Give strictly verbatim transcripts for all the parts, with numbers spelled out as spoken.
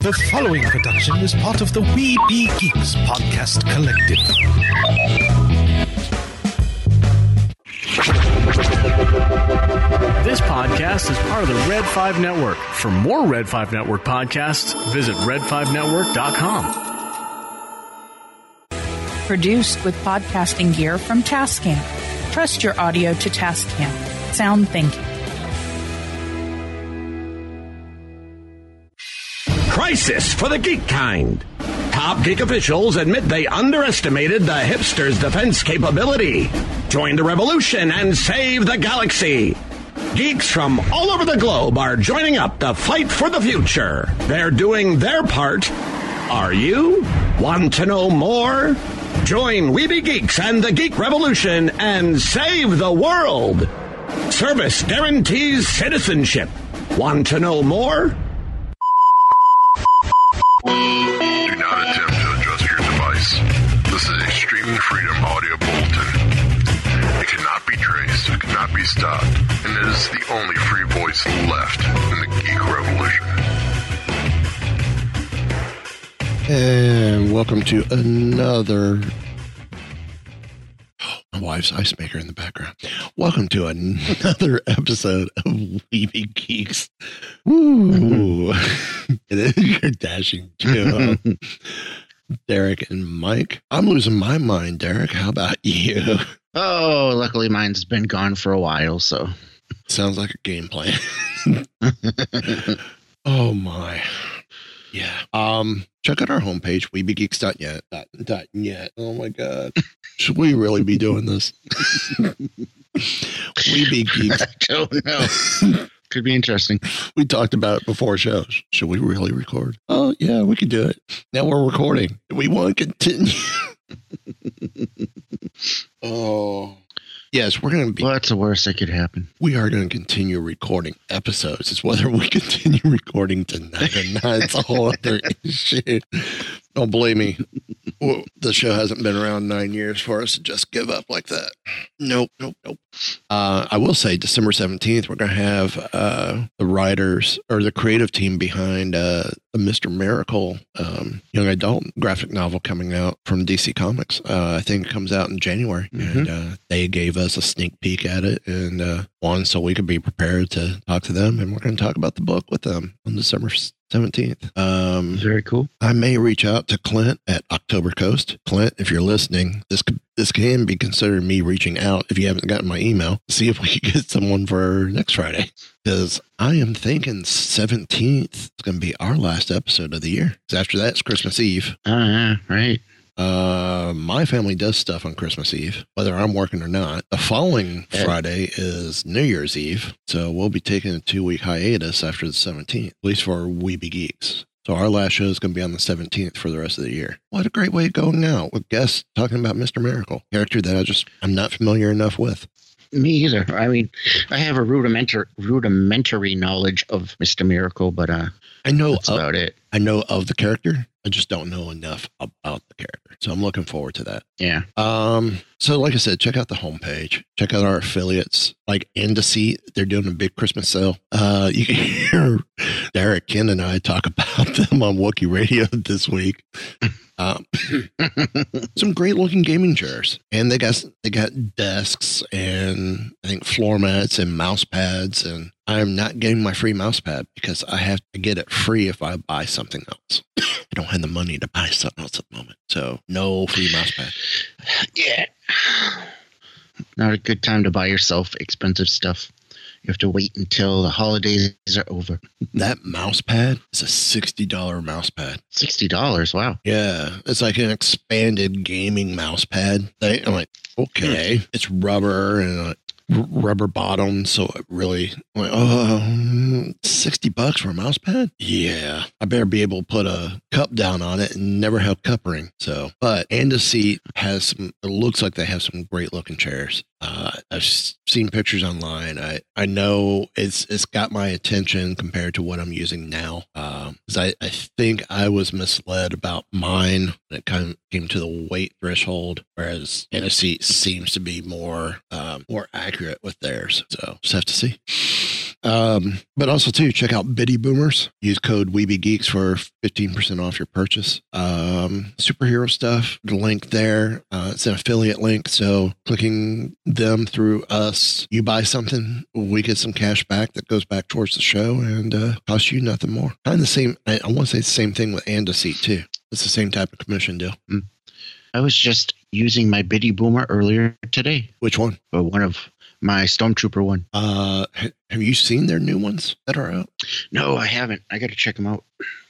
The following production is part of the Weebie Geeks podcast collective. This podcast is part of the Red five Network. For more Red five Network podcasts, visit red five network dot com. Produced with podcasting gear from Tascam. Trust your audio to Tascam. Sound thinking. Crisis for the geek kind. Top geek officials admit they underestimated the hipsters' defense capability. Join the revolution and save the galaxy. Geeks from all over the globe are joining up to fight for the future. They're doing their part. Are you? Want to know more? Join Weebie Geeks and the Geek Revolution and save the world. Service guarantees citizenship. Want to know more? Do not attempt to adjust your device. This is Extreme Freedom Audio Bulletin. It cannot be traced, it cannot be stopped, and it is the only free voice left in the Geek Revolution. And welcome to another... Oh, my wife's ice maker in the background. Welcome to another episode of Weebie Geeks. Woo! You're dashing too. Derek and Mike. I'm losing my mind, Derek. How about you? Oh, luckily mine's been gone for a while, so. Sounds like a game plan. Oh, my. Yeah. Um, check out our homepage, weebie geeks dot net. Dot, dot net. Oh, my God. Should we really be doing this? Weebie Geeks. I don't know. Could be interesting. We talked about it before shows. Should we really record? Oh, yeah, we could do it. Now we're recording. We want to continue. Oh, yes, we're going to be. Well, that's the worst that could happen. We are going to continue recording episodes. It's whether we continue recording tonight or not. It's a whole other issue. Don't blame me. Well, the show hasn't been around nine years for us to just give up like that. Nope, nope, nope. Uh, I will say December seventeenth, we're going to have uh, the writers or the creative team behind uh, the Mister Miracle um, young adult graphic novel coming out from D C Comics. Uh, I think it comes out in January. Mm-hmm. And uh, they gave us a sneak peek at it and uh, one so we could be prepared to talk to them. And we're going to talk about the book with them on December seventeenth. Um, Very cool. I may reach out to Clint at October Coast. Clint, if you're listening, this could This can be considered me reaching out if you haven't gotten my email. See if we can get someone for next Friday. Because I am thinking seventeenth is going to be our last episode of the year. Because after that, it's Christmas Eve. Oh, yeah, right. Uh, my family does stuff on Christmas Eve, whether I'm working or not. The following yeah. Friday is New Year's Eve. So we'll be taking a two-week hiatus after the seventeenth, at least for Weebie Geeks. So our last show is going to be on the seventeenth for the rest of the year. What a great way to go now with guests talking about Mister Miracle, character that I just, I'm not familiar enough with. Me either. I mean, I have a rudimentary, rudimentary knowledge of Mister Miracle, but uh, I know that's of, about it. I know of the character. I just don't know enough about the character. So I'm looking forward to that. Yeah. Um. So like I said, check out the homepage. Check out our affiliates like AndaSeat. They're doing a big Christmas sale. Uh, you can hear Derek, Ken, and I talk about them on Wookiee Radio this week. Um, some great looking gaming chairs, and they got they got desks and I think floor mats and mouse pads. And I'm not getting my free mouse pad because I have to get it free if I buy something else. I don't have the money to buy something else at the moment, so no free mouse pad. Yeah, not a good time to buy yourself expensive stuff. You have to wait until the holidays are over. That mouse pad is a sixty dollars mouse pad. sixty dollars? Wow. Yeah. It's like an expanded gaming mouse pad. They, I'm like, okay. It's rubber and a rubber bottom. So it really, I'm like, oh, sixty bucks for a mouse pad? Yeah. I better be able to put a cup down on it and never have cup ring. So, but AndaSeat has some, it looks like they have some great looking chairs. Uh, I've seen pictures online. I, I know it's it's got my attention compared to what I'm using now. Um, I, I think I was misled about mine when it kind of came to the weight threshold, whereas AndaSeat seems to be more um, more accurate with theirs. So just have to see. Um, but also, too, check out Bitty Boomers. Use code Weebie Geeks for fifteen percent off your purchase. Um, superhero stuff, the link there. Uh, it's an affiliate link, so clicking them through us, you buy something, we get some cash back that goes back towards the show and uh, costs you nothing more. Kind of the same, I, I want to say the same thing with AndaSeat, too. It's the same type of commission deal. Mm. I was just using my Bitty Boomer earlier today. Which one? Oh, one of my Stormtrooper one. Uh, have you seen their new ones that are out? No, I haven't. I got to check them out.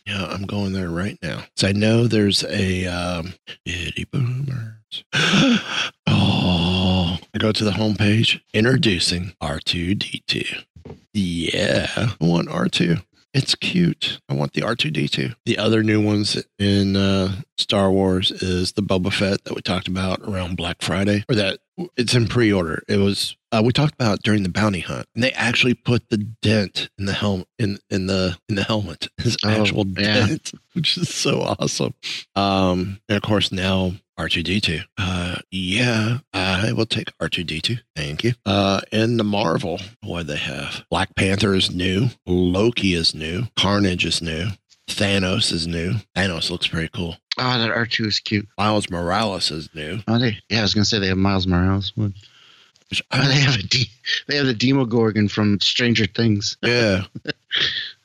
Yeah, I'm going there right now. So I know there's a um, Bitty Boomers. Oh, I go to the homepage. Introducing R two D two. Yeah, I want R two. It's cute. I want the R two D two. The other new ones in uh, Star Wars is the Boba Fett that we talked about around Black Friday, or that it's in pre-order. It was uh, we talked about during the bounty hunt, and they actually put the dent in the helm in, in the in the helmet. His actual oh, yeah. dent, which is so awesome. Um, and of course now R two D two. Uh, yeah, I will take R two D two. Thank you. Uh, and the Marvel, what do they have? Black Panther is new. Loki is new. Carnage is new. Thanos is new. Thanos looks pretty cool. Oh, that R two is cute. Miles Morales is new. Oh, they, yeah, I was going to say they have Miles Morales one. Oh, they have a de- they have the Demogorgon from Stranger Things. Yeah,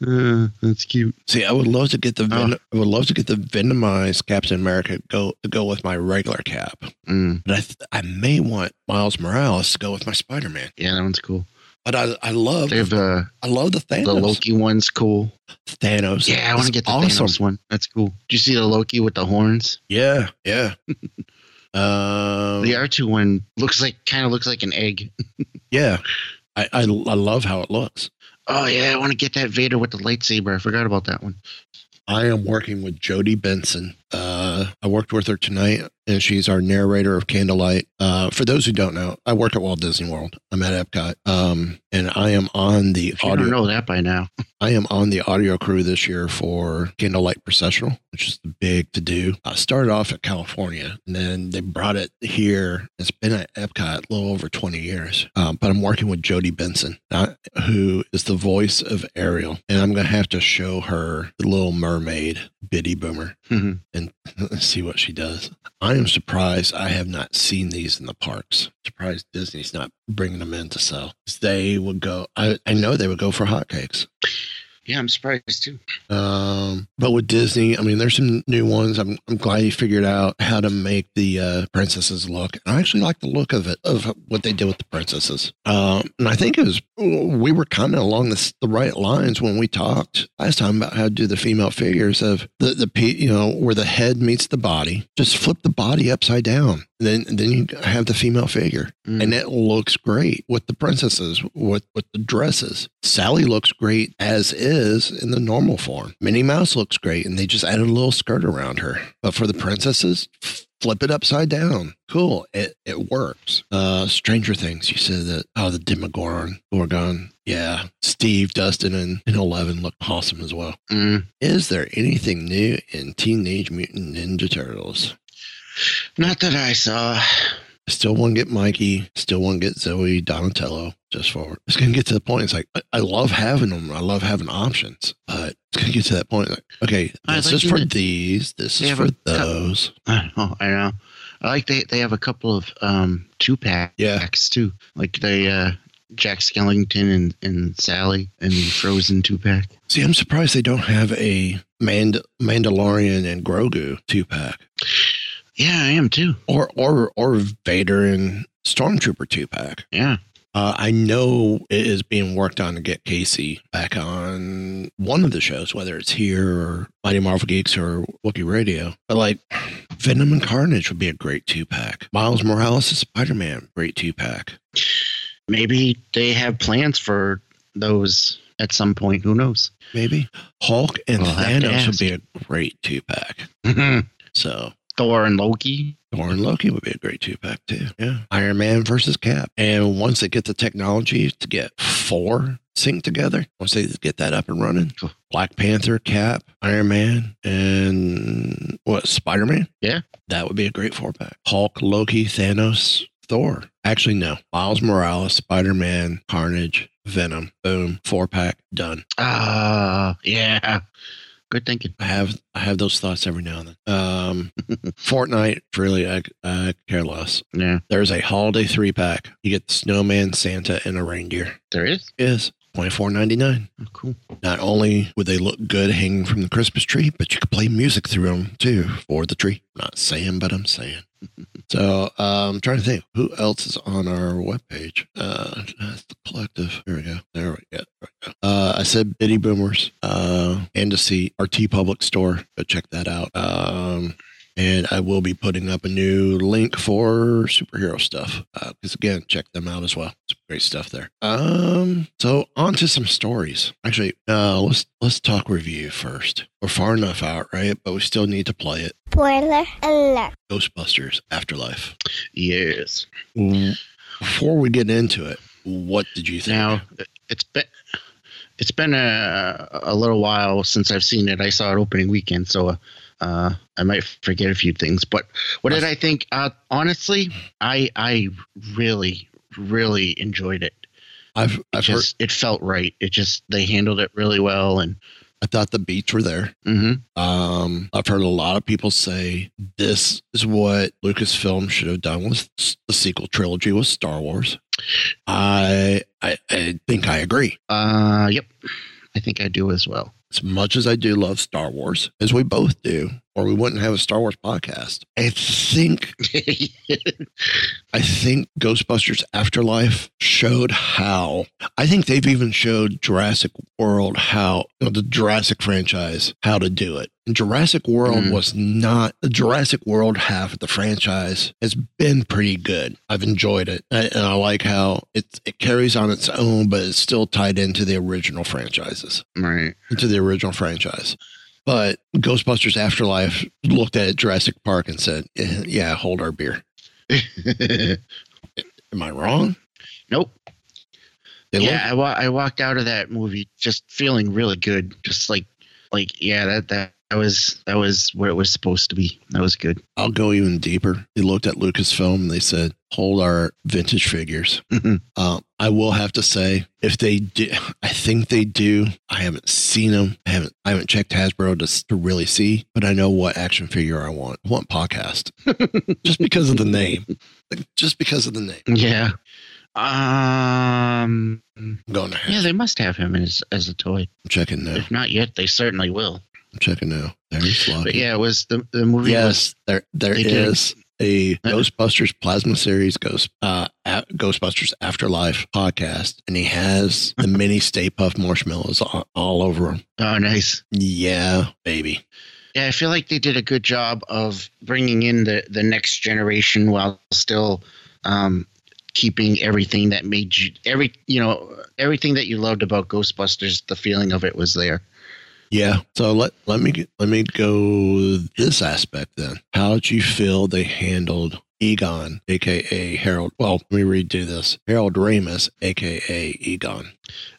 uh, that's cute. See, I would love to get the Ven- oh. I would love to get the Venomized Captain America go to go with my regular cap, mm. but I th- I may want Miles Morales to go with my Spider-Man. Yeah, that one's cool. But I I love they have, uh, I love the Thanos. The Loki one's cool. Thanos. Yeah, I want to get the awesome. Thanos one. That's cool. Did you see the Loki with the horns? Yeah, yeah. Um, the R two one looks like kind of looks like an egg. Yeah, I, I I love how it looks. Oh yeah, I want to get that Vader with the lightsaber. I forgot about that one. I am working with Jodie Benson. Uh, I worked with her tonight, and she's our narrator of Candlelight. Uh, for those who don't know, I work at Walt Disney World. I'm at Epcot, um, and I am on the if audio. You don't know that by now. I am on the audio crew this year for Candlelight Processional, which is the big to do. I started off at California, and then they brought it here. It's been at Epcot a little over twenty years, um, but I'm working with Jodie Benson, not, who is the voice of Ariel, and I'm going to have to show her the Little Mermaid, Bitty Boomer, mm-hmm. and see what she does. I am surprised I have not seen these in the parks. Surprised Disney's not bringing them in to sell. They would go. I, I know they would go for hotcakes. Yeah, I'm surprised too. Um, but with Disney, I mean, there's some new ones. I'm I'm glad you figured out how to make the uh, princesses look. And I actually like the look of it, of what they did with the princesses. Um, and I think it was we were kind of along the, the right lines when we talked last time about how to do the female figures of the the you know where the head meets the body. Just flip the body upside down. Then, then you have the female figure, mm. and it looks great with the princesses, with, with the dresses. Sally looks great as is in the normal form. Minnie Mouse looks great, and they just added a little skirt around her. But for the princesses, flip it upside down. Cool. It it works. Uh, Stranger Things. You said that. Oh, the Demogorgon. Gorgon. Yeah. Steve, Dustin, and, and Eleven look awesome as well. Mm. Is there anything new in Teenage Mutant Ninja Turtles? Not that I saw. Still want to get Mikey. Still want to get Zoe Donatello. Just for it's going to get to the point. It's like I, I love having them. I love having options, but it's going to get to that point. Like, okay, this is for these. This is for those. I know. I know. I like they they have a couple of um two packs. Yeah. too. Like they uh, Jack Skellington and and Sally and the Frozen two pack. See, I'm surprised they don't have a Mand- Mandalorian and Grogu two pack. Yeah, I am too. Or or or Vader and Stormtrooper two pack. Yeah, uh, I know it is being worked on to get Casey back on one of the shows, whether it's here or Mighty Marvel Geeks or Wookiee Radio. But like Venom and Carnage would be a great two pack. Miles Morales and Spider-Man, great two pack. Maybe they have plans for those at some point. Who knows? Maybe Hulk and I'll Thanos would be a great two pack. So. Thor and Loki. Thor and Loki would be a great two-pack, too. Yeah. Iron Man versus Cap. And once they get the technology to get four synced together, once they get that up and running, cool. Black Panther, Cap, Iron Man, and what, Spider-Man? Yeah. That would be a great four-pack. Hulk, Loki, Thanos, Thor. Actually, no. Miles Morales, Spider-Man, Carnage, Venom. Boom. Four pack. Done. Ah, uh, yeah. Good thinking. I have I have those thoughts every now and then. Um, Fortnite, really, I, I care less. Yeah. There's a holiday three pack. You get the snowman, Santa, and a reindeer. There is? Yes. twenty-four ninety-nine. Oh, cool. Not only would they look good hanging from the Christmas tree, but you could play music through them too for the tree. I'm not saying, but I'm saying. So I'm um, trying to think who else is on our webpage. Uh, that's the collective. Here we go. There we go. There we go. Uh, I said Bitty Boomers. Uh, AndaSeat, our T Public store. Go check that out. Um, And I will be putting up a new link for superhero stuff. Because, uh, again, check them out as well. Some great stuff there. Um, so on to some stories. Actually, uh, let's let's talk review first. We're far enough out, right? But we still need to play it. Spoiler alert. Ghostbusters Afterlife. Yes. Before we get into it, what did you think? Now, it's been... It's been a, a little while since I've seen it. I saw it opening weekend, so uh, I might forget a few things. But what did I think? Uh, honestly, I I really, really enjoyed it. I've, I've it just, heard, it felt right. It just they handled it really well, and I thought the beats were there. Mm-hmm. Um, I've heard a lot of people say this is what Lucasfilm should have done with the sequel trilogy with Star Wars. I, I I think I agree. Uh, yep. I think I do as well. As much as I do love Star Wars, as we both do, or we wouldn't have a Star Wars podcast. I think, I think Ghostbusters Afterlife showed how, I think they've even showed Jurassic World, how you know, the Jurassic franchise, how to do it. And Jurassic World mm. was not the Jurassic World half of the franchise has been pretty good. I've enjoyed it. I, and I like how it, it carries on its own, but it's still tied into the original franchises, right? Into the original franchise. But Ghostbusters Afterlife looked at Jurassic Park and said, yeah, hold our beer. Am I wrong? Nope. They yeah, looked- I, wa- I walked out of that movie just feeling really good. Just like, like yeah, that, that that was that was where it was supposed to be. That was good. I'll go even deeper. They looked at Lucasfilm and they said, hold our vintage figures. Mm-hmm. Um, I will have to say, if they do, I think they do. I haven't seen them. I haven't, I haven't checked Hasbro to, to really see, but I know what action figure I want. I want podcast just because of the name, like, just because of the name. Yeah. Um, I'm going to Hasbro. Yeah, they must have him as, as a toy. I'm checking now. If not yet, they certainly will. I'm checking now. There's Lockie. But yeah, it was the, the movie. Yes, was, there, there is. Did. A Ghostbusters Plasma Series Ghost uh, a- Ghostbusters Afterlife podcast, and he has the mini Stay Puft marshmallows all, all over him. Oh, nice! Yeah, baby. Yeah, I feel like they did a good job of bringing in the the next generation while still um, keeping everything that made you every you know everything that you loved about Ghostbusters. The feeling of it was there. Yeah. So let, let me get, let me go this aspect then. How did you feel they handled Egon, a k a. Harold? Well, let me redo this. Harold Ramis, a k a. Egon.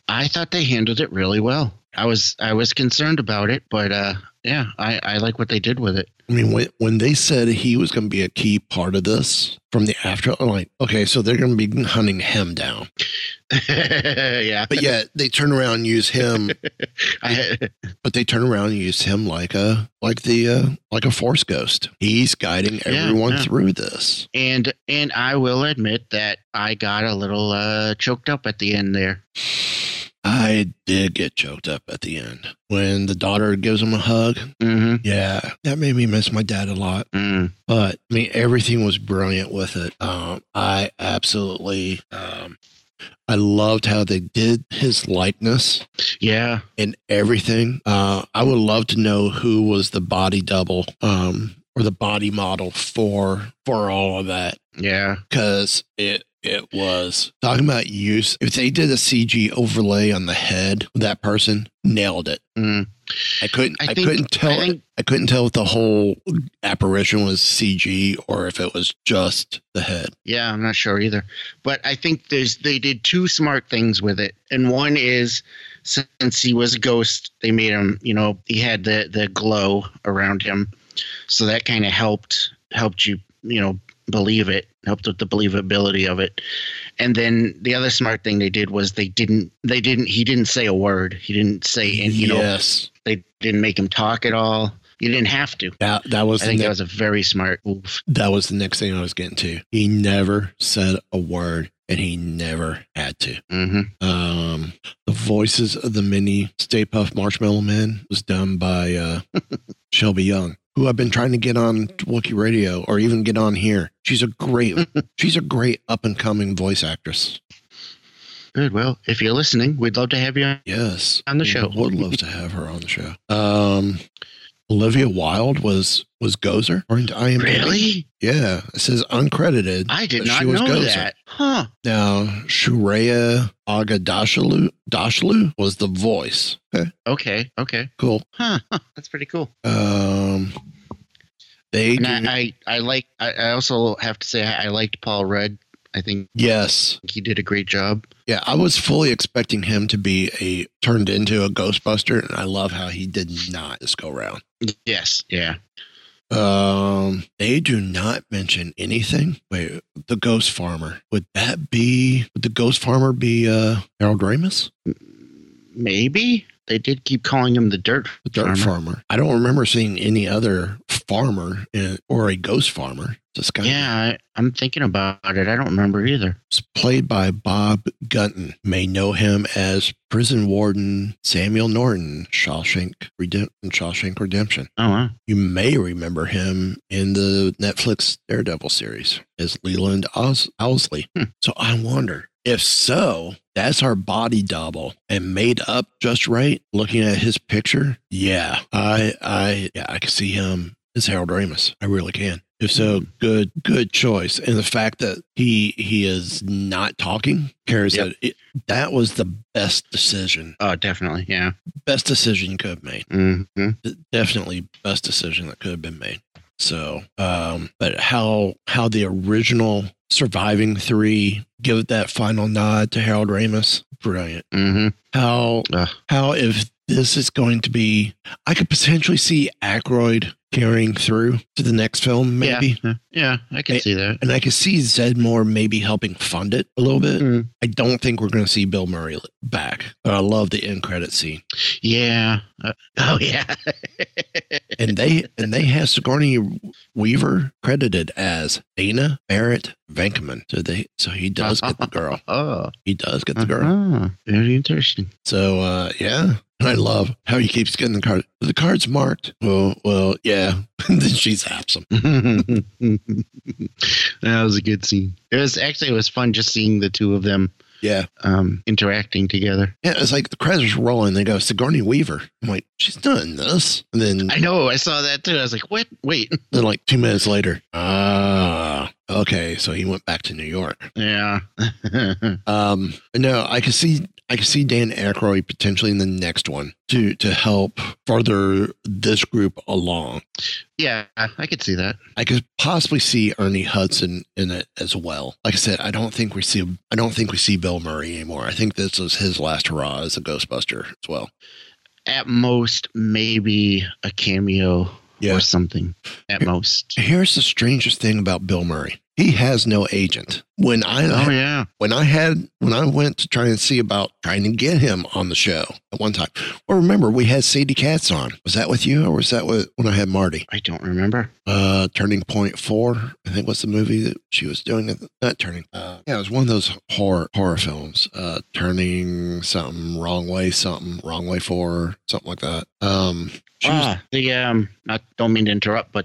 I thought they handled it really well. I was I was concerned about it, but uh, yeah, I, I like what they did with it. I mean, when, when they said he was going to be a key part of this from the after, I'm like, okay, so they're going to be hunting him down. Yeah. But yeah, they turn around and use him. I, but they turn around and use him like a like the uh, like a force ghost. He's guiding everyone yeah, yeah. through this. And and I will admit that I got a little uh, choked up at the end there. I did get choked up at the end when the daughter gives him a hug. Mm-hmm. Yeah, that made me miss my dad a lot. Mm. But I mean, everything was brilliant with it. Um, I absolutely, um, I loved how they did his likeness. Yeah, and everything. Uh, I would love to know who was the body double um, or the body model for for all of that. Yeah, because it. It was talking about use. If they did a C G overlay on the head, that person nailed it. Mm. I couldn't. I, I think, couldn't tell. I, think, I couldn't tell if the whole apparition was C G or if it was just the head. Yeah, I'm not sure either. But I think there's they did two smart things with it, and one is since he was a ghost, they made him. You know, he had the the glow around him, so that kind of helped helped you. You know. believe it, helped with the believability of it. And then the other smart thing they did was they didn't, they didn't, he didn't say a word. He didn't say, and you yes. know, they didn't make him talk at all. You didn't have to. That, that was I think ne- that was a very smart move. That was the next thing I was getting to. He never said a word, and he never had to. Mm-hmm. Um, the voices of the mini Stay Puft Marshmallow Man was done by uh, Shelby Young, who I've been trying to get on Wookiee Radio or even get on here. She's a great, she's a great up and coming voice actress. Good. Well, if you're listening, we'd love to have you on, yes, on the show. Would love to have her on the show. Um. Olivia Wilde was was Gozer, according to I M D B. Really? Yeah, it says uncredited. I did not she was know Gozer. That. Huh. Now, Shureya Agadachalu Dashlu was the voice. Okay. Okay. Okay. Cool. Huh. huh. That's pretty cool. Um, they. And do, I, I I like. I, I also have to say I liked Paul Rudd. I think yes, he did a great job. Yeah, I was fully expecting him to be a turned into a Ghostbuster, and I love how he did not this go round. Yes, yeah. Um, they do not mention anything. Wait, the Ghost Farmer, would that be? Would the Ghost Farmer be uh, Harold Ramis? Maybe. They did keep calling him the Dirt the Dirt Farmer. Farmer. I don't remember seeing any other farmer in, or a ghost farmer. Yeah, I, I'm thinking about it. I don't remember either. It's played by Bob Gunton. You may know him as Prison Warden Samuel Norton, Shawshank, Redemp- Shawshank Redemption. Oh, wow. You may remember him in the Netflix Daredevil series as Leland Ous- Owsley. Hmm. So I wonder, if so, that's our body double and made up just right. Looking at his picture, yeah, I, I, yeah, I can see him as Harold Ramis. I really can. If so, good, good choice. And the fact that he he is not talking carries yep. that. That was the best decision. Oh, definitely, yeah, best decision you could have made. Mm-hmm. Definitely, best decision that could have been made. So, um, but how how the original surviving three give that final nod to Harold Ramis. Brilliant. Mm-hmm. How, Ugh. how, if this is going to be, I could potentially see Aykroyd carrying through to the next film. Maybe. Yeah. yeah I can I, see that. And I can see Zedmore maybe helping fund it a little bit. Mm-hmm. I don't think we're going to see Bill Murray back, but I love the end credit scene. Yeah. Uh, oh yeah. and they, and they have Sigourney Weaver credited as Dana Barrett Venkman. So they, so he does get the girl. Oh, he does get the girl. Uh-huh. Very interesting. So, uh, yeah. And I love how he keeps getting the card. The card's marked. Well, well, yeah. Then she zaps him. That was a good scene. It was actually, it was fun just seeing the two of them. Yeah. Um, interacting together. Yeah. It's like the credits rolling. They go, Sigourney Weaver. I'm like, she's done this. And then I know. I saw that too. I was like, what? Wait. Then like two minutes later. Ah. Okay. So he went back to New York. Yeah. um. No, I can see. I can see Dan Aykroyd potentially in the next one to to help further this group along. Yeah, I could see that. I could possibly see Ernie Hudson in it as well. Like I said, I don't think we see I don't think we see Bill Murray anymore. I think this is his last hurrah as a Ghostbuster as well. At most, maybe a cameo yeah. or something. At Here, most. Here's the strangest thing about Bill Murray. He has no agent. When I oh, yeah. when I had when I went to try and see about trying to get him on the show at one time. Well, remember we had Sadie Katz on. Was that with you or was that with, when I had Marty? I don't remember. Uh, Turning Point Four, I think was the movie that she was doing. Not Turning. Uh, yeah, it was one of those horror horror films. Uh, Turning something wrong way, something wrong way for something like that. Um, she ah, was, the um. I don't mean to interrupt, but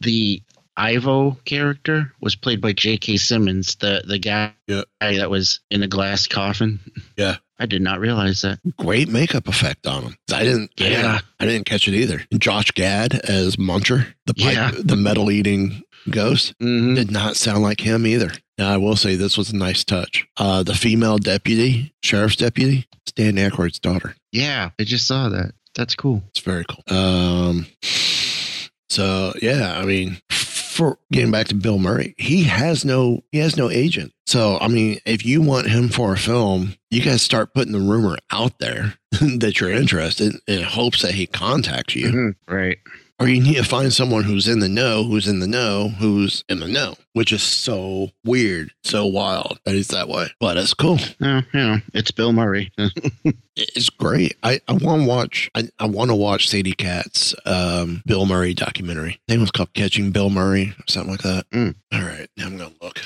the Ivo character was played by J K Simmons, the the guy yeah. that was in the glass coffin. Yeah, I did not realize that. Great makeup effect on him. I didn't. Yeah, I didn't, I didn't catch it either. And Josh Gad as Muncher, the pipe, yeah. the metal eating ghost, mm-hmm. did not sound like him either. Now I will say this was a nice touch. Uh, the female deputy, sheriff's deputy, Dan Aykroyd's daughter. Yeah, I just saw that. That's cool. It's very cool. Um. So yeah, I mean. For getting back to Bill Murray, he has no he has no agent. So, I mean, if you want him for a film, you guys start putting the rumor out there that you're interested in hopes that he contacts you. Mm-hmm, right. or you need to find someone who's in the know, who's in the know, who's in the know, which is so weird, so wild that it's that way. But it's cool. Yeah, you know, it's Bill Murray. It's great. I, I want to watch. I, I want to watch Sadie Katz's um, Bill Murray documentary. I think it was called Catching Bill Murray or something like that. Mm. All right, now I'm gonna look.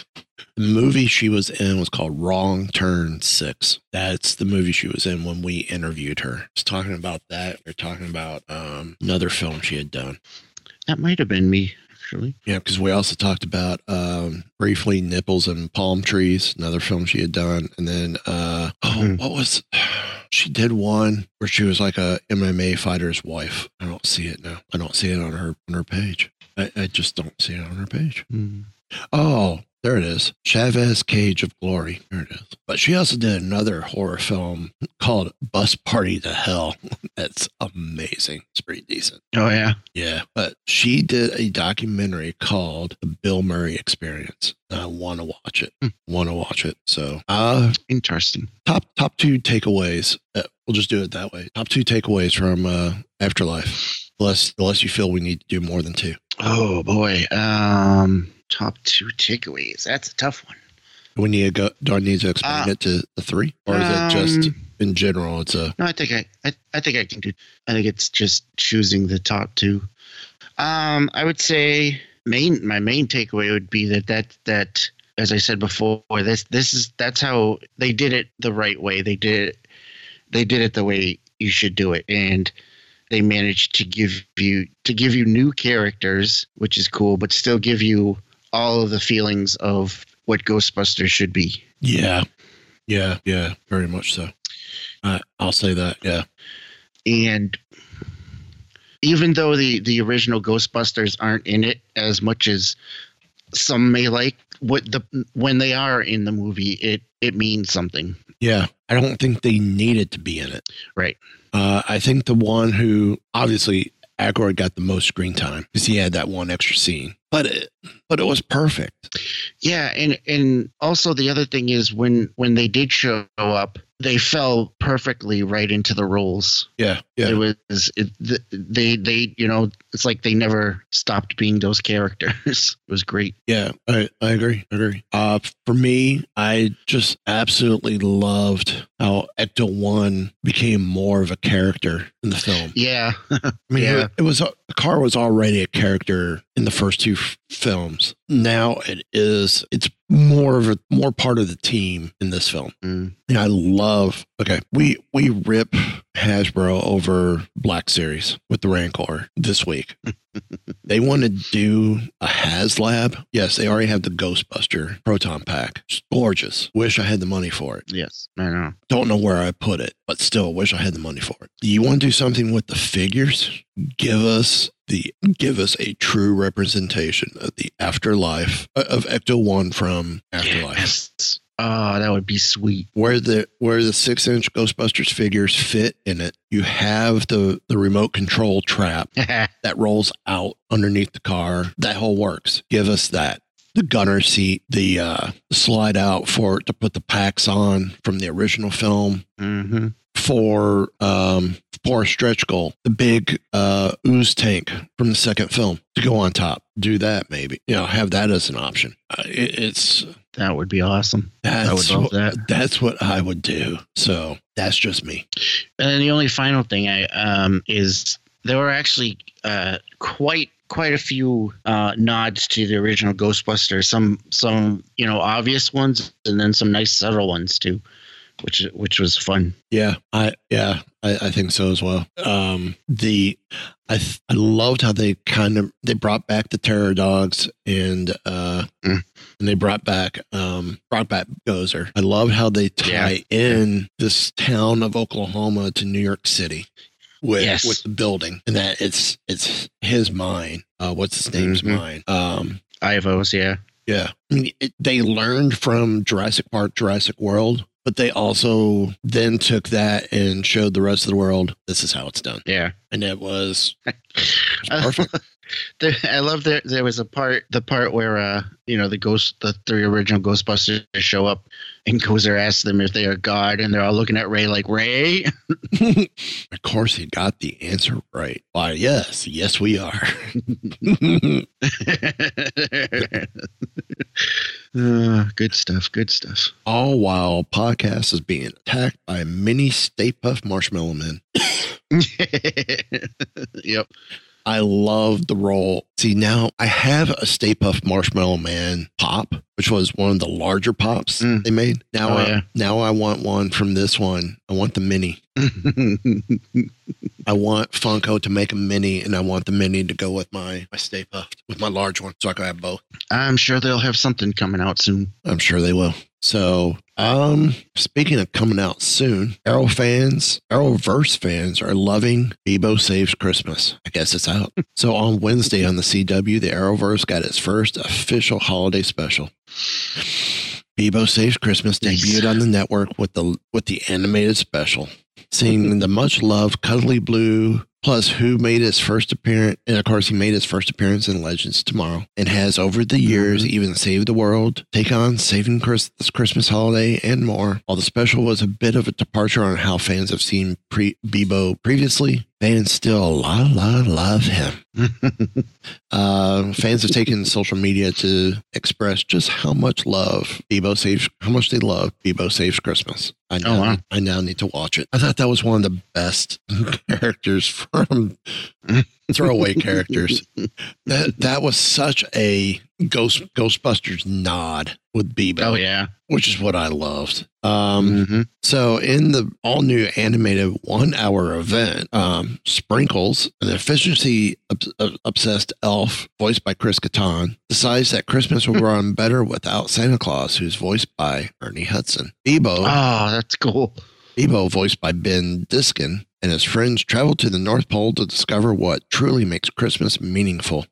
The movie she was in was called Wrong Turn Six. That's the movie she was in when we interviewed her. She's talking about that. We're talking about um, another film she had done. That might have been me, actually. Yeah, because we also talked about um, briefly Nipples and Palm Trees, another film she had done. And then, uh, oh, mm-hmm. what was... She did one where she was like a M M A fighter's wife. I don't see it now. I don't see it on her on her page. I, I just don't see it on her page. Mm-hmm. Oh, there it is. Chavez Cage of Glory. There it is. But she also did another horror film called Bus Party to Hell. That's amazing. It's pretty decent. Oh, yeah. Yeah. But she did a documentary called The Bill Murray Experience. I want to watch it. Mm. Want to watch it. So, uh, interesting. Top, top two takeaways. Uh, we'll just do it that way. Top two takeaways from uh, Afterlife. Unless, unless you feel we need to do more than two. Oh, boy. Um... Top two takeaways. That's a tough one. We need to go. Do I need to expand uh, it to the three, or is um, it just in general? It's a. No, I think I, I. I think I can do. I think it's just choosing the top two. Um, I would say main. My main takeaway would be that that that as I said before, this this is that's how they did it the right way. They did it. They did it the way you should do it, and they managed to give you to give you new characters, which is cool, but still give you all of the feelings of what Ghostbusters should be. Yeah. Yeah. Yeah. Very much so. Uh, I'll say that. Yeah. And even though the, the original Ghostbusters aren't in it as much as some may like, what the, when they are in the movie, it, it means something. Yeah. I don't think they needed to be in it. Right. Uh, I think the one who obviously Aykroyd got the most screen time because he had that one extra scene. But it, but it was perfect. Yeah, and, and also the other thing is when, when they did show up, they fell perfectly right into the roles. Yeah, yeah. It was it, they they you know it's like they never stopped being those characters. It was great. Yeah, I I agree. I agree. Uh, for me, I just absolutely loved how Ecto one became more of a character in the film. Yeah, I mean, yeah. It, it was a car was already a character in the first two f- films. Now it is, it's more of a, more part of the team in this film. Mm. And I love, okay, we, we rip Hasbro over Black Series with the Rancor this week. They want to do a HasLab. Yes, they already have the Ghostbuster Proton Pack. It's gorgeous. Wish I had the money for it. Yes, I know. Don't know where I put it, but still wish I had the money for it. You want to do something with the figures? Give us the give us a true representation of the afterlife of Ecto one from Afterlife. Yes. Oh, that would be sweet. Where the where the six inch Ghostbusters figures fit in it, you have the, the remote control trap that rolls out underneath the car. That whole works. Give us that. The gunner seat, the uh, slide out for to put the packs on from the original film. Mm-hmm. For um for stretch goal, the big uh ooze tank from the second film to go on top. Do that, maybe, you know, have that as an option. Uh, it, it's that would be awesome. That's I would love that. That's what I would do. So that's just me. And then the only final thing I um is there were actually uh quite quite a few uh nods to the original Ghostbusters. Some some you know obvious ones, and then some nice subtle ones too. Which which was fun. Yeah, I yeah I, I think so as well. Um, the I th- I loved how they kind of they brought back the terror dogs and uh mm. and they brought back um brought back Gozer. I loved how they tie yeah. in this town of Oklahoma to New York City with yes. with the building, and that it's it's his mine. Uh, what's his name's mm-hmm. mine? Um, Ivo's. Yeah, yeah. I mean, it, they learned from Jurassic Park, Jurassic World. But they also then took that and showed the rest of the world, this is how it's done. Yeah. And it was, it was perfect. There, I love that there was a part, the part where, uh, you know, the ghost, the three original Ghostbusters show up Inquisitor asks them if they are God, and they're all looking at Ray like, Ray? Of course he got the answer right. Why, yes. Yes, we are. uh, good stuff. Good stuff. All while podcast is being attacked by mini Stay Puft Marshmallow Men. Yep. I love the roll. See, now I have a Stay Puft Marshmallow Man pop, which was one of the larger pops mm. they made. Now, oh, I, yeah. now I want one from this one. I want the mini. I want Funko to make a mini, and I want the mini to go with my, my Stay Puft, with my large one, so I can have both. I'm sure they'll have something coming out soon. I'm sure they will. So, um, speaking of coming out soon, Arrow fans, Arrowverse fans are loving Beebo Saves Christmas. I guess it's out. So on Wednesday on the C W, the Arrowverse got its first official holiday special. Beebo Saves Christmas debuted nice. on the network with the with the animated special, seeing the much-loved Cuddly Blue. Plus, who made his first appearance, and of course, he made his first appearance in Legends of Tomorrow, and has over the years even saved the world, take on saving Chris, this Christmas holiday, and more. While the special was a bit of a departure on how fans have seen pre- Beebo previously, fans still love, love, love him. uh, fans have taken social media to express just how much love Beebo saves, how much they love Beebo Saves Christmas. I now, oh, wow. I now need to watch it. I thought that was one of the best characters from throwaway characters. That that was such a Ghost Ghostbusters nod with Beebo. Oh yeah, which is what I loved. Um, mm-hmm. So in the all new animated one hour event, um, Sprinkles, an efficiency ob- obsessed elf voiced by Chris Kattan, decides that Christmas will run better without Santa Claus, who's voiced by Ernie Hudson. Beebo, oh, that's cool. Beebo, voiced by Ben Diskin, and his friends travel to the North Pole to discover what truly makes Christmas meaningful.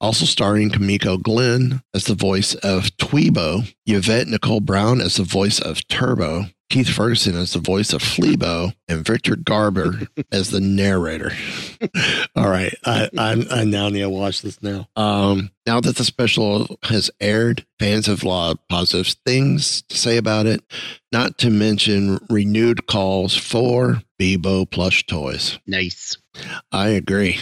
Also starring Kamiko Glenn as the voice of Tweebo, Yvette Nicole Brown as the voice of Turbo, Keith Ferguson as the voice of Fleabo, and Victor Garber as the narrator. All right. I, I, I now need to watch this now. Um, now that the special has aired, fans have a lot of positive things to say about it, not to mention renewed calls for Beebo plush toys. Nice. I agree.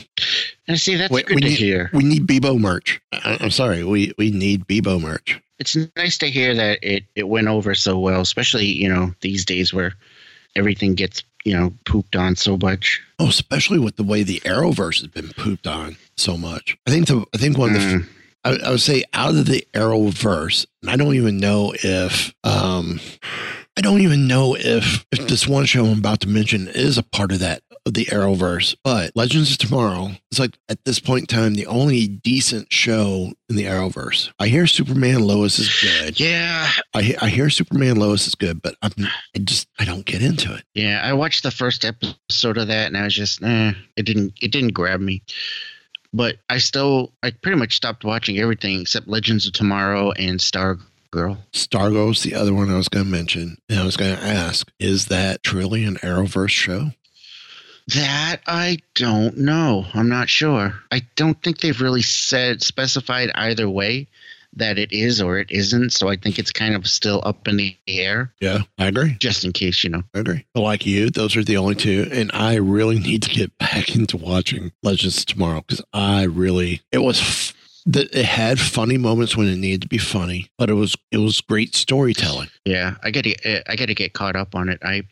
And see, that's we, good we to need, hear. We need Beebo merch. I, I'm sorry. We, we need Beebo merch. It's nice to hear that it, it went over so well, especially, you know, these days where everything gets, you know, pooped on so much. Oh, especially with the way the Arrowverse has been pooped on so much. I think the, I think one of the, mm. I, I would say out of the Arrowverse, and I don't even know if, um, I don't even know if, if this one show I'm about to mention is a part of that. Of the Arrowverse, but Legends of Tomorrow is like at this point in time the only decent show in the Arrowverse. I hear Superman Lois is good. Yeah, I I hear Superman Lois is good, but I'm I just I don't get into it. Yeah, I watched the first episode of that and I was just eh, it didn't it didn't grab me. But I still I pretty much stopped watching everything except Legends of Tomorrow and Stargirl. Girl. Stargirl's the other one I was going to mention, and I was going to ask: is that truly an Arrowverse show? That I don't know. I'm not sure. I don't think they've really said specified either way that it is or it isn't. So I think it's kind of still up in the air. Yeah, I agree. Just in case, you know. I agree. But like you, those are the only two. And I really need to get back into watching Legends Tomorrow because I really, it was f- that it had funny moments when it needed to be funny, but it was it was great storytelling. Yeah, I got to I got to get caught up on it. I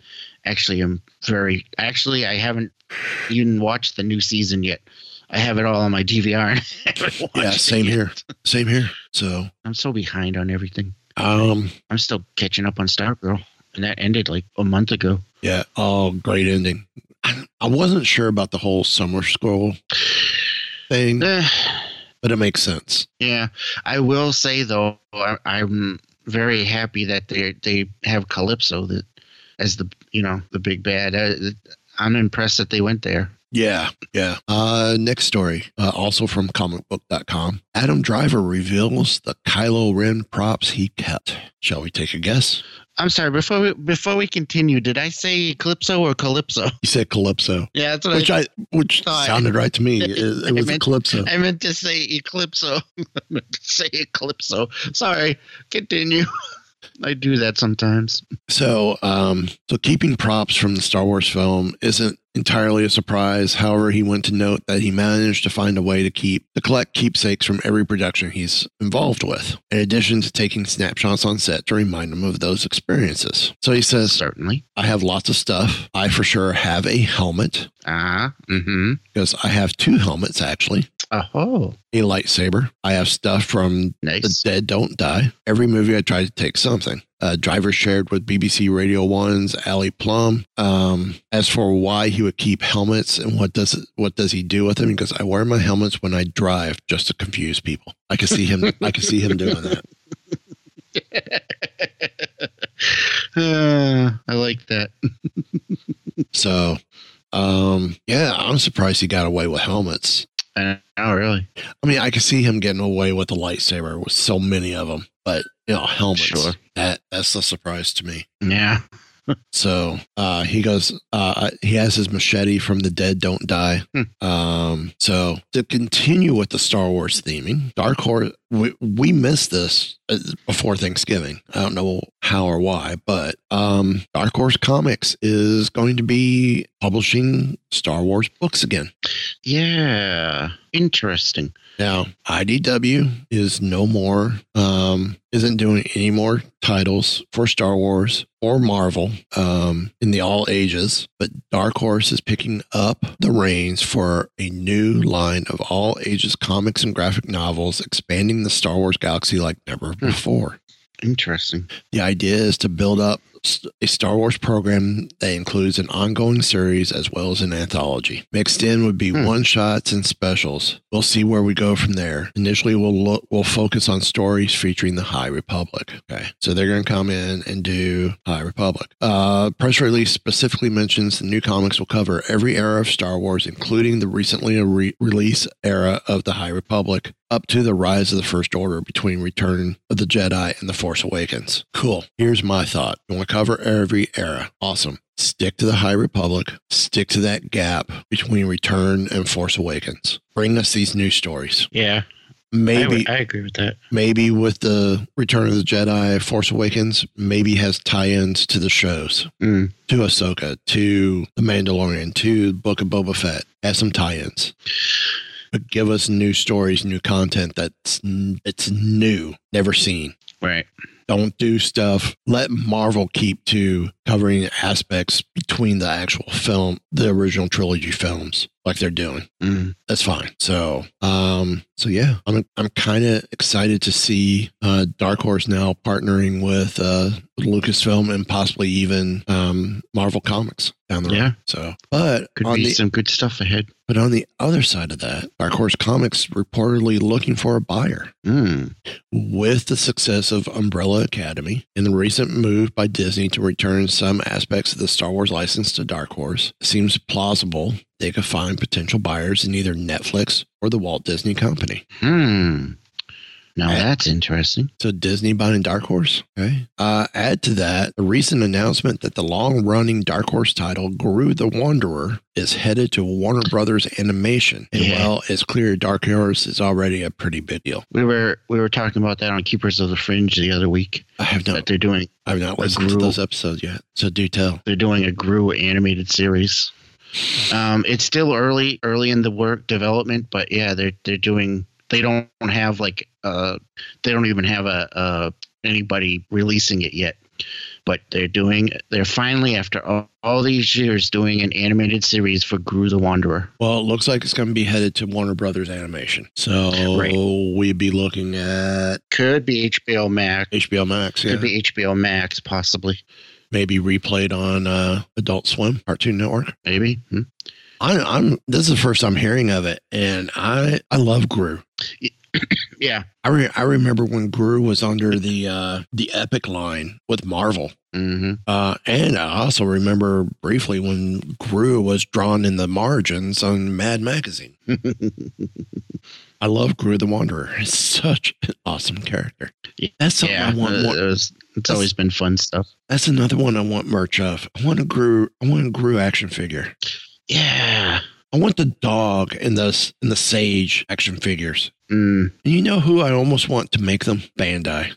actually am very actually I haven't even watched the new season yet. I have it all on my D V R. And yeah, same here. Same here. So I'm so behind on everything. Um, I'm still catching up on Stargirl, and that ended like a month ago. Yeah. Oh, great ending. I, I wasn't sure about the whole Summer Scroll thing. Uh, But it makes sense. Yeah. I will say, though, I, I'm very happy that they they have Calypso that, as the, you know, the big bad. I, I'm impressed that they went there. Yeah. Yeah. Uh, next story, uh, also from comic book dot com. Adam Driver reveals the Kylo Ren props he kept. Shall we take a guess? I'm sorry, before we, before we continue, did I say Eclipso or Calypso? You said Calypso. Yeah, that's what which I, I Which thought. sounded right to me. It, it was Eclipso. I meant to say Eclipso. I meant to say Eclipso. Sorry, continue. I do that sometimes. So, um, so keeping props from the Star Wars film isn't entirely a surprise. However, he went to note that he managed to find a way to keep to collect keepsakes from every production he's involved with, in addition to taking snapshots on set to remind him of those experiences. So he says, "Certainly, I have lots of stuff. I for sure have a helmet. Ah, uh, mm-hmm. Because I have two helmets actually. Oh, a lightsaber. I have stuff from nice. The Dead Don't Die. Every movie I try to take something." Uh, driver shared with B B C Radio One's Ali Plum. Um, as for why he would keep helmets and what does it, what does he do with them? Because I wear my helmets when I drive just to confuse people. I can see him. I can see him doing that. Uh, I like that. So, um, yeah, I'm surprised he got away with helmets. Oh, really? I mean, I could see him getting away with a lightsaber with so many of them, but you know, helmets, sure. that that's a surprise to me. Yeah. So uh, he goes, uh, he has his machete from The Dead Don't Die. Hmm. Um, so to continue with the Star Wars theming, Dark Horse, we, we missed this before Thanksgiving. I don't know how or why, but um, Dark Horse Comics is going to be publishing Star Wars books again. Yeah. Interesting. Now, I D W is no more, um, isn't doing any more titles for Star Wars or Marvel um, in the all ages, but Dark Horse is picking up the reins for a new line of all ages comics and graphic novels, expanding the Star Wars galaxy like never before. Interesting. The idea is to build up a Star Wars program that includes an ongoing series as well as an anthology. Mixed in would be hmm. one-shots and specials. We'll see where we go from there. Initially, we'll look, we'll focus on stories featuring the High Republic. Okay, so they're going to come in and do High Republic. Uh, press release specifically mentions the new comics will cover every era of Star Wars, including the recently re- released era of the High Republic, up to the rise of the First Order between Return of the Jedi and The Force Awakens. Cool. Here's my thought. You want to cover every era. Awesome. Stick to the High Republic. Stick to that gap between Return and Force Awakens. Bring us these new stories. Yeah. Maybe I, would, I agree with that. Maybe with the Return of the Jedi, Force Awakens, maybe has tie-ins to the shows, mm. to Ahsoka, to The Mandalorian, to Book of Boba Fett. Has some tie-ins. But give us new stories, new content that's it's new, never seen. Right. Don't do stuff. Let Marvel keep to covering aspects between the actual film, the original trilogy films, like they're doing. Mm. That's fine. So, um, so yeah, I'm I'm kind of excited to see uh, Dark Horse now partnering with uh, Lucasfilm and possibly even um, Marvel Comics down the road. Yeah. So, but could be the, some good stuff ahead. But on the other side of that, Dark Horse Comics reportedly looking for a buyer. Mm. With the success of Umbrella Academy and the recent move by Disney to return some aspects of the Star Wars license to Dark Horse, it seems plausible they could find potential buyers in either Netflix or the Walt Disney Company. Hmm. Now add, that's interesting. So Disney buying Dark Horse. Okay. Uh, add to that a recent announcement that the long-running Dark Horse title Groo the Wanderer is headed to Warner Brothers Animation. And yeah. Well, it's clear Dark Horse is already a pretty big deal. We were we were talking about that on Keepers of the Fringe the other week. I have not. That they're doing. I have not listened Groo, to those episodes yet. So do tell. They're doing a Groo animated series. Um, it's still early, early in the work development, but yeah, they're they're doing. They don't have like uh, they don't even have a uh, anybody releasing it yet, but they're doing. They're finally after all, all these years doing an animated series for Groo the Wanderer. Well, it looks like it's going to be headed to Warner Brothers Animation, so right. We'd be looking at could be H B O Max, H B O Max, yeah. Could be H B O Max possibly, maybe replayed on uh, Adult Swim, Cartoon Network, maybe. Hmm. I, I'm. This is the first I'm hearing of it, and I, I love Groo. Yeah, I re- I remember when Groo was under the uh, the Epic line with Marvel, mm-hmm. uh, and I also remember briefly when Groo was drawn in the margins on Mad Magazine. I love Groo the Wanderer. It's such an awesome character. That's something yeah, I want. Uh, want. It was, it's always been fun stuff. That's another one I want merch of. I want a Groo. I want a Groo action figure. Yeah, I want the dog and the and the sage action figures. Mm. And you know who I almost want to make them? Bandai.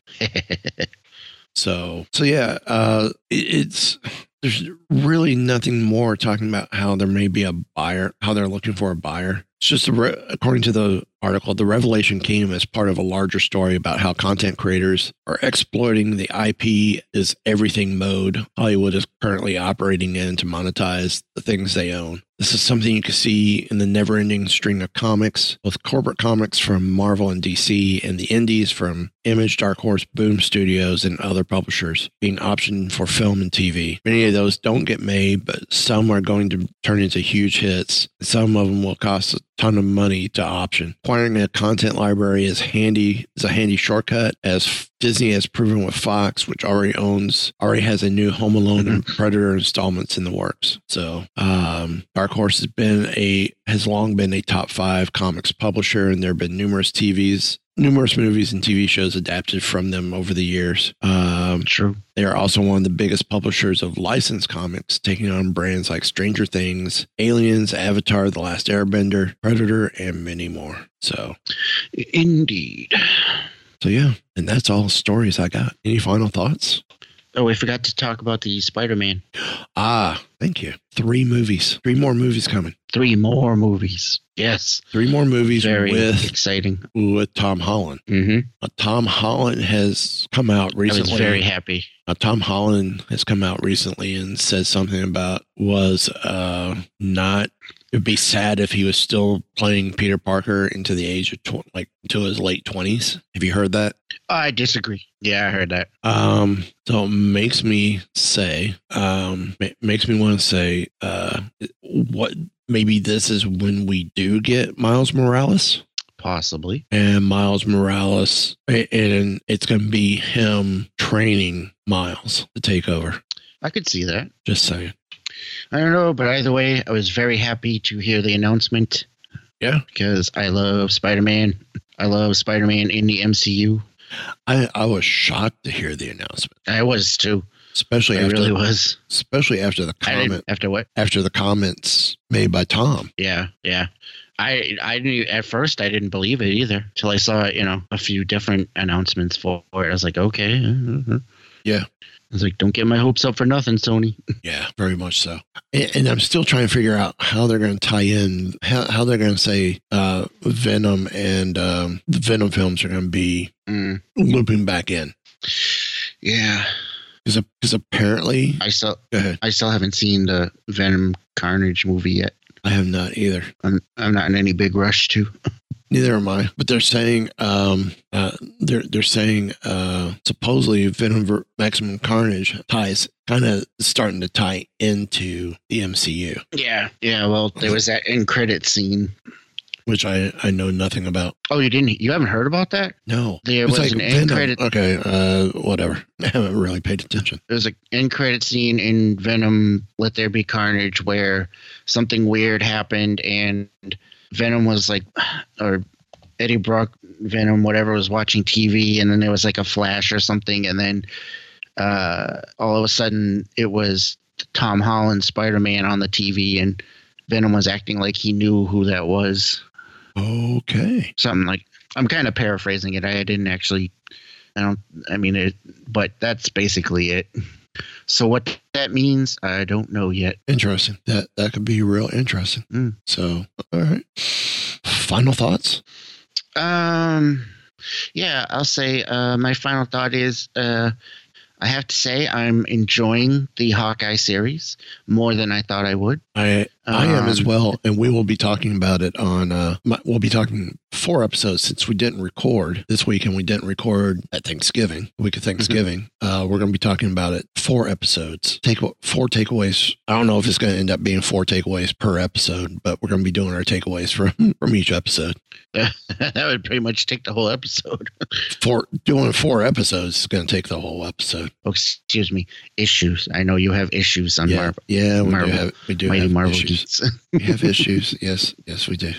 So, so yeah, uh, it, it's, there's really nothing more talking about how there may be a buyer, how they're looking for a buyer. It's just, a re- according to the article, the revelation came as part of a larger story about how content creators are exploiting the I P is everything mode Hollywood is currently operating in to monetize the things they own. This is something you can see in the never-ending string of comics, both corporate comics from Marvel and D C and the indies from Image, Dark Horse, Boom Studios, and other publishers being optioned for film and T V. Many of those don't get made, but some are going to turn into huge hits. Some of them will cost ton of money to option. Acquiring a content library is handy is a handy shortcut, as Disney has proven with Fox, which already owns already has a new Home Alone and Predator installments in the works. So um, Dark Horse has been a has long been a top five comics publisher, and there have been numerous T Vs. Numerous movies and T V shows adapted from them over the years. Um, True. They are also one of the biggest publishers of licensed comics, taking on brands like Stranger Things, Aliens, Avatar, The Last Airbender, Predator, and many more. So, indeed. So, yeah. And that's all stories I got. Any final thoughts? Oh, we forgot to talk about the Spider-Man. Ah, thank you. Three movies. Three more movies coming. Three more movies. Yes. Three more movies. Very with, exciting. With Tom Holland. Mm-hmm. Uh, Tom Holland has come out recently. I was very happy. Uh, Tom Holland has come out recently and said something about was uh, not... It'd be sad if he was still playing Peter Parker into the age of tw- like until his late twenties. Have you heard that? I disagree. Yeah, I heard that. Um, so it makes me say, um, it makes me want to say, uh, what? Maybe this is when we do get Miles Morales. Possibly. And Miles Morales, and it's going to be him training Miles to take over. I could see that. Just saying. I don't know, but either way, I was very happy to hear the announcement. Yeah. Because I love Spider-Man. I love Spider-Man in the M C U. I, I was shocked to hear the announcement. I was too. Especially I after really was. Especially after the comment. After what? After the comments made by Tom. Yeah, yeah. I I knew at first I didn't believe it either till I saw, you know, a few different announcements for it. I was like, okay. Mm-hmm. Yeah. I was like, don't get my hopes up for nothing, Sony. Yeah, very much so. And, and I'm still trying to figure out how they're going to tie in, how, how they're going to say uh, Venom and um, the Venom films are going to be mm. looping back in. Yeah. Because apparently... I still, go ahead. I still haven't seen the Venom Carnage movie yet. I have not either. I'm, I'm not in any big rush to... Neither am I, but they're saying um, uh, they're they're saying uh, supposedly Venom Maximum Carnage ties kind of starting to tie into the M C U. Yeah, yeah. Well, there was that end credit scene, which I, I know nothing about. Oh, you didn't? You haven't heard about that? No. There was like an end Venom, credit. Okay, uh, whatever. I haven't really paid attention. There was an end credit scene in Venom: Let There Be Carnage where something weird happened and. Venom was like, or Eddie Brock, Venom, whatever, was watching T V, and then there was like a flash or something, and then uh, all of a sudden it was Tom Holland, Spider-Man on the T V, and Venom was acting like he knew who that was. Okay. Something like, I'm kind of paraphrasing it. I didn't actually, I don't, I mean, it, but that's basically it. So what that means, I don't know yet. Interesting. That that could be real interesting. Mm. So, all right. Final thoughts? Um, yeah, I'll say uh, my final thought is uh, I have to say I'm enjoying the Hawkeye series more than I thought I would. I I um, am as well, and we will be talking about it on. Uh, my, we'll be talking four episodes since we didn't record this week, and we didn't record at Thanksgiving, week of Thanksgiving. Mm-hmm. Uh, we're going to be talking about it. Four episodes, take four takeaways. I don't know if it's going to end up being four takeaways per episode, but we're going to be doing our takeaways from from each episode. That would pretty much take the whole episode. Four doing four episodes is going to take the whole episode. Oh, excuse me, issues. I know you have issues on yeah, Marvel. Yeah, we Marvel. do have. We do Mighty have Marvel. Issues. We have issues. Yes. Yes, we do.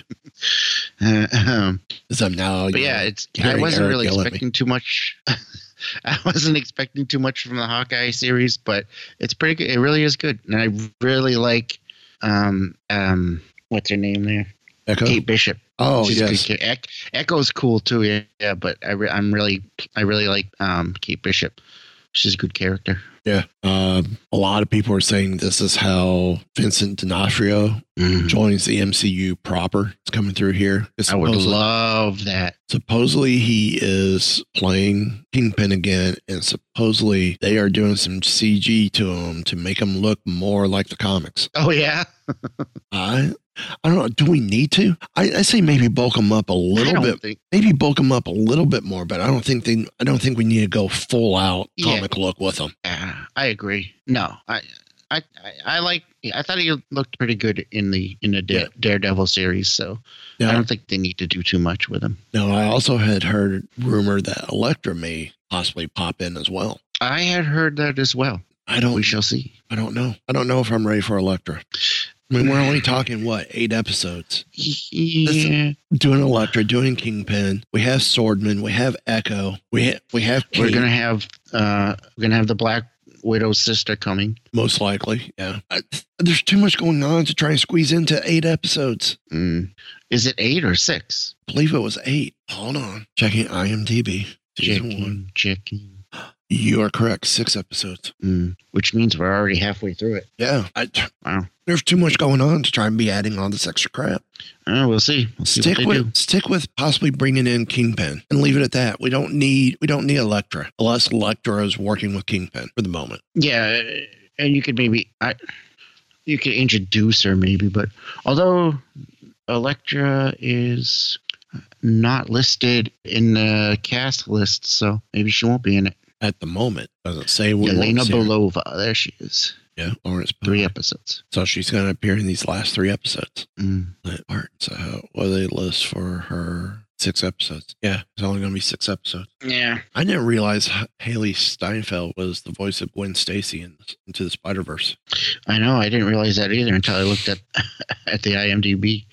Uh, um, so now, but yeah, it's, I wasn't Eric really expecting too much. I wasn't expecting too much from the Hawkeye series, but it's pretty good. It really is good. And I really like, um, um, what's her name there? Echo? Kate Bishop. Oh, she's yes. E- Echo's cool too. Yeah. yeah but I re- I'm really, I really like, um, Kate Bishop. She's a good character. Yeah. Um, a lot of people are saying this is how Vincent D'Onofrio mm. joins the M C U proper. It's coming through here. I would love that. Supposedly he is playing Kingpin again, and supposedly they are doing some C G to him to make him look more like the comics. Oh, yeah. I I don't know. Do we need to? I, I say maybe bulk them up a little bit. Think. Maybe bulk them up a little bit more, but I don't think they. I don't think we need to go full out comic yeah. look with them. Uh, I agree. No, I, I, I like. I thought he looked pretty good in the in the da- yeah. Daredevil series, so now, I don't think they need to do too much with him. No, I also had heard rumor that Elektra may possibly pop in as well. I had heard that as well. I don't. We shall see. I don't know. I don't know if I'm ready for Elektra. I mean, we're only talking, what, eight episodes? Yeah. Doing Elektra, doing Kingpin. We have Swordman. We have Echo. We ha- we have. King. We're gonna have. Uh, we're gonna have the Black Widow's sister coming, most likely. Yeah. I, there's too much going on to try and squeeze into eight episodes. Mm. Is it eight or six? I believe it was eight. Hold on, checking IMDb. Season checking, one. Checking. You are correct. Six episodes. Mm, which means we're already halfway through it. Yeah. I, wow. There's too much going on to try and be adding all this extra crap. Uh, we'll see. We'll stick see with do. stick with possibly bringing in Kingpin and leave it at that. We don't need we don't need Elektra unless Elektra is working with Kingpin for the moment. Yeah, and you could maybe I, you could introduce her maybe, but although Elektra is not listed in the cast list, so maybe she won't be in it. At the moment, doesn't say. Yelena Belova, there she is. Yeah, Lawrence. Three episodes. So she's going to appear in these last three episodes. Mm. So what do they list for her? Six episodes. Yeah, it's only going to be six episodes. Yeah. I didn't realize Haley Steinfeld was the voice of Gwen Stacy in Into the Spider-Verse. I know. I didn't realize that either until I looked at at the IMDb.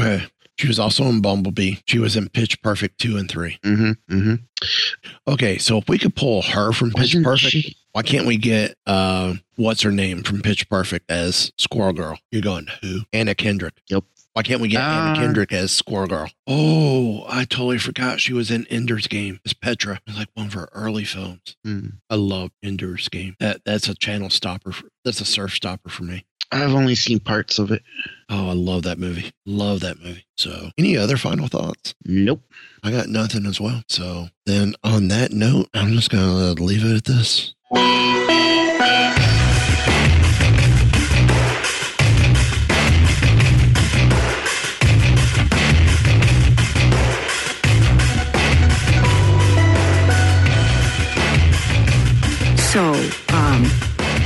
Okay. She was also in Bumblebee. She was in Pitch Perfect two and three. Mm-hmm, mm-hmm. Okay, so if we could pull her from Pitch Wasn't Perfect, she? Why can't we get uh, what's her name from Pitch Perfect as Squirrel Girl? You're going, who? Anna Kendrick. Yep. Why can't we get uh, Anna Kendrick as Squirrel Girl? Oh, I totally forgot she was in Ender's Game as Petra. It's like one of her early films. Mm. I love Ender's Game. That That's a channel stopper. For, that's a surf stopper for me. I've only seen parts of it. Oh, I love that movie. Love that movie. So, any other final thoughts? Nope. I got nothing as well. So, then on that note, I'm just going to leave it at this. So, um...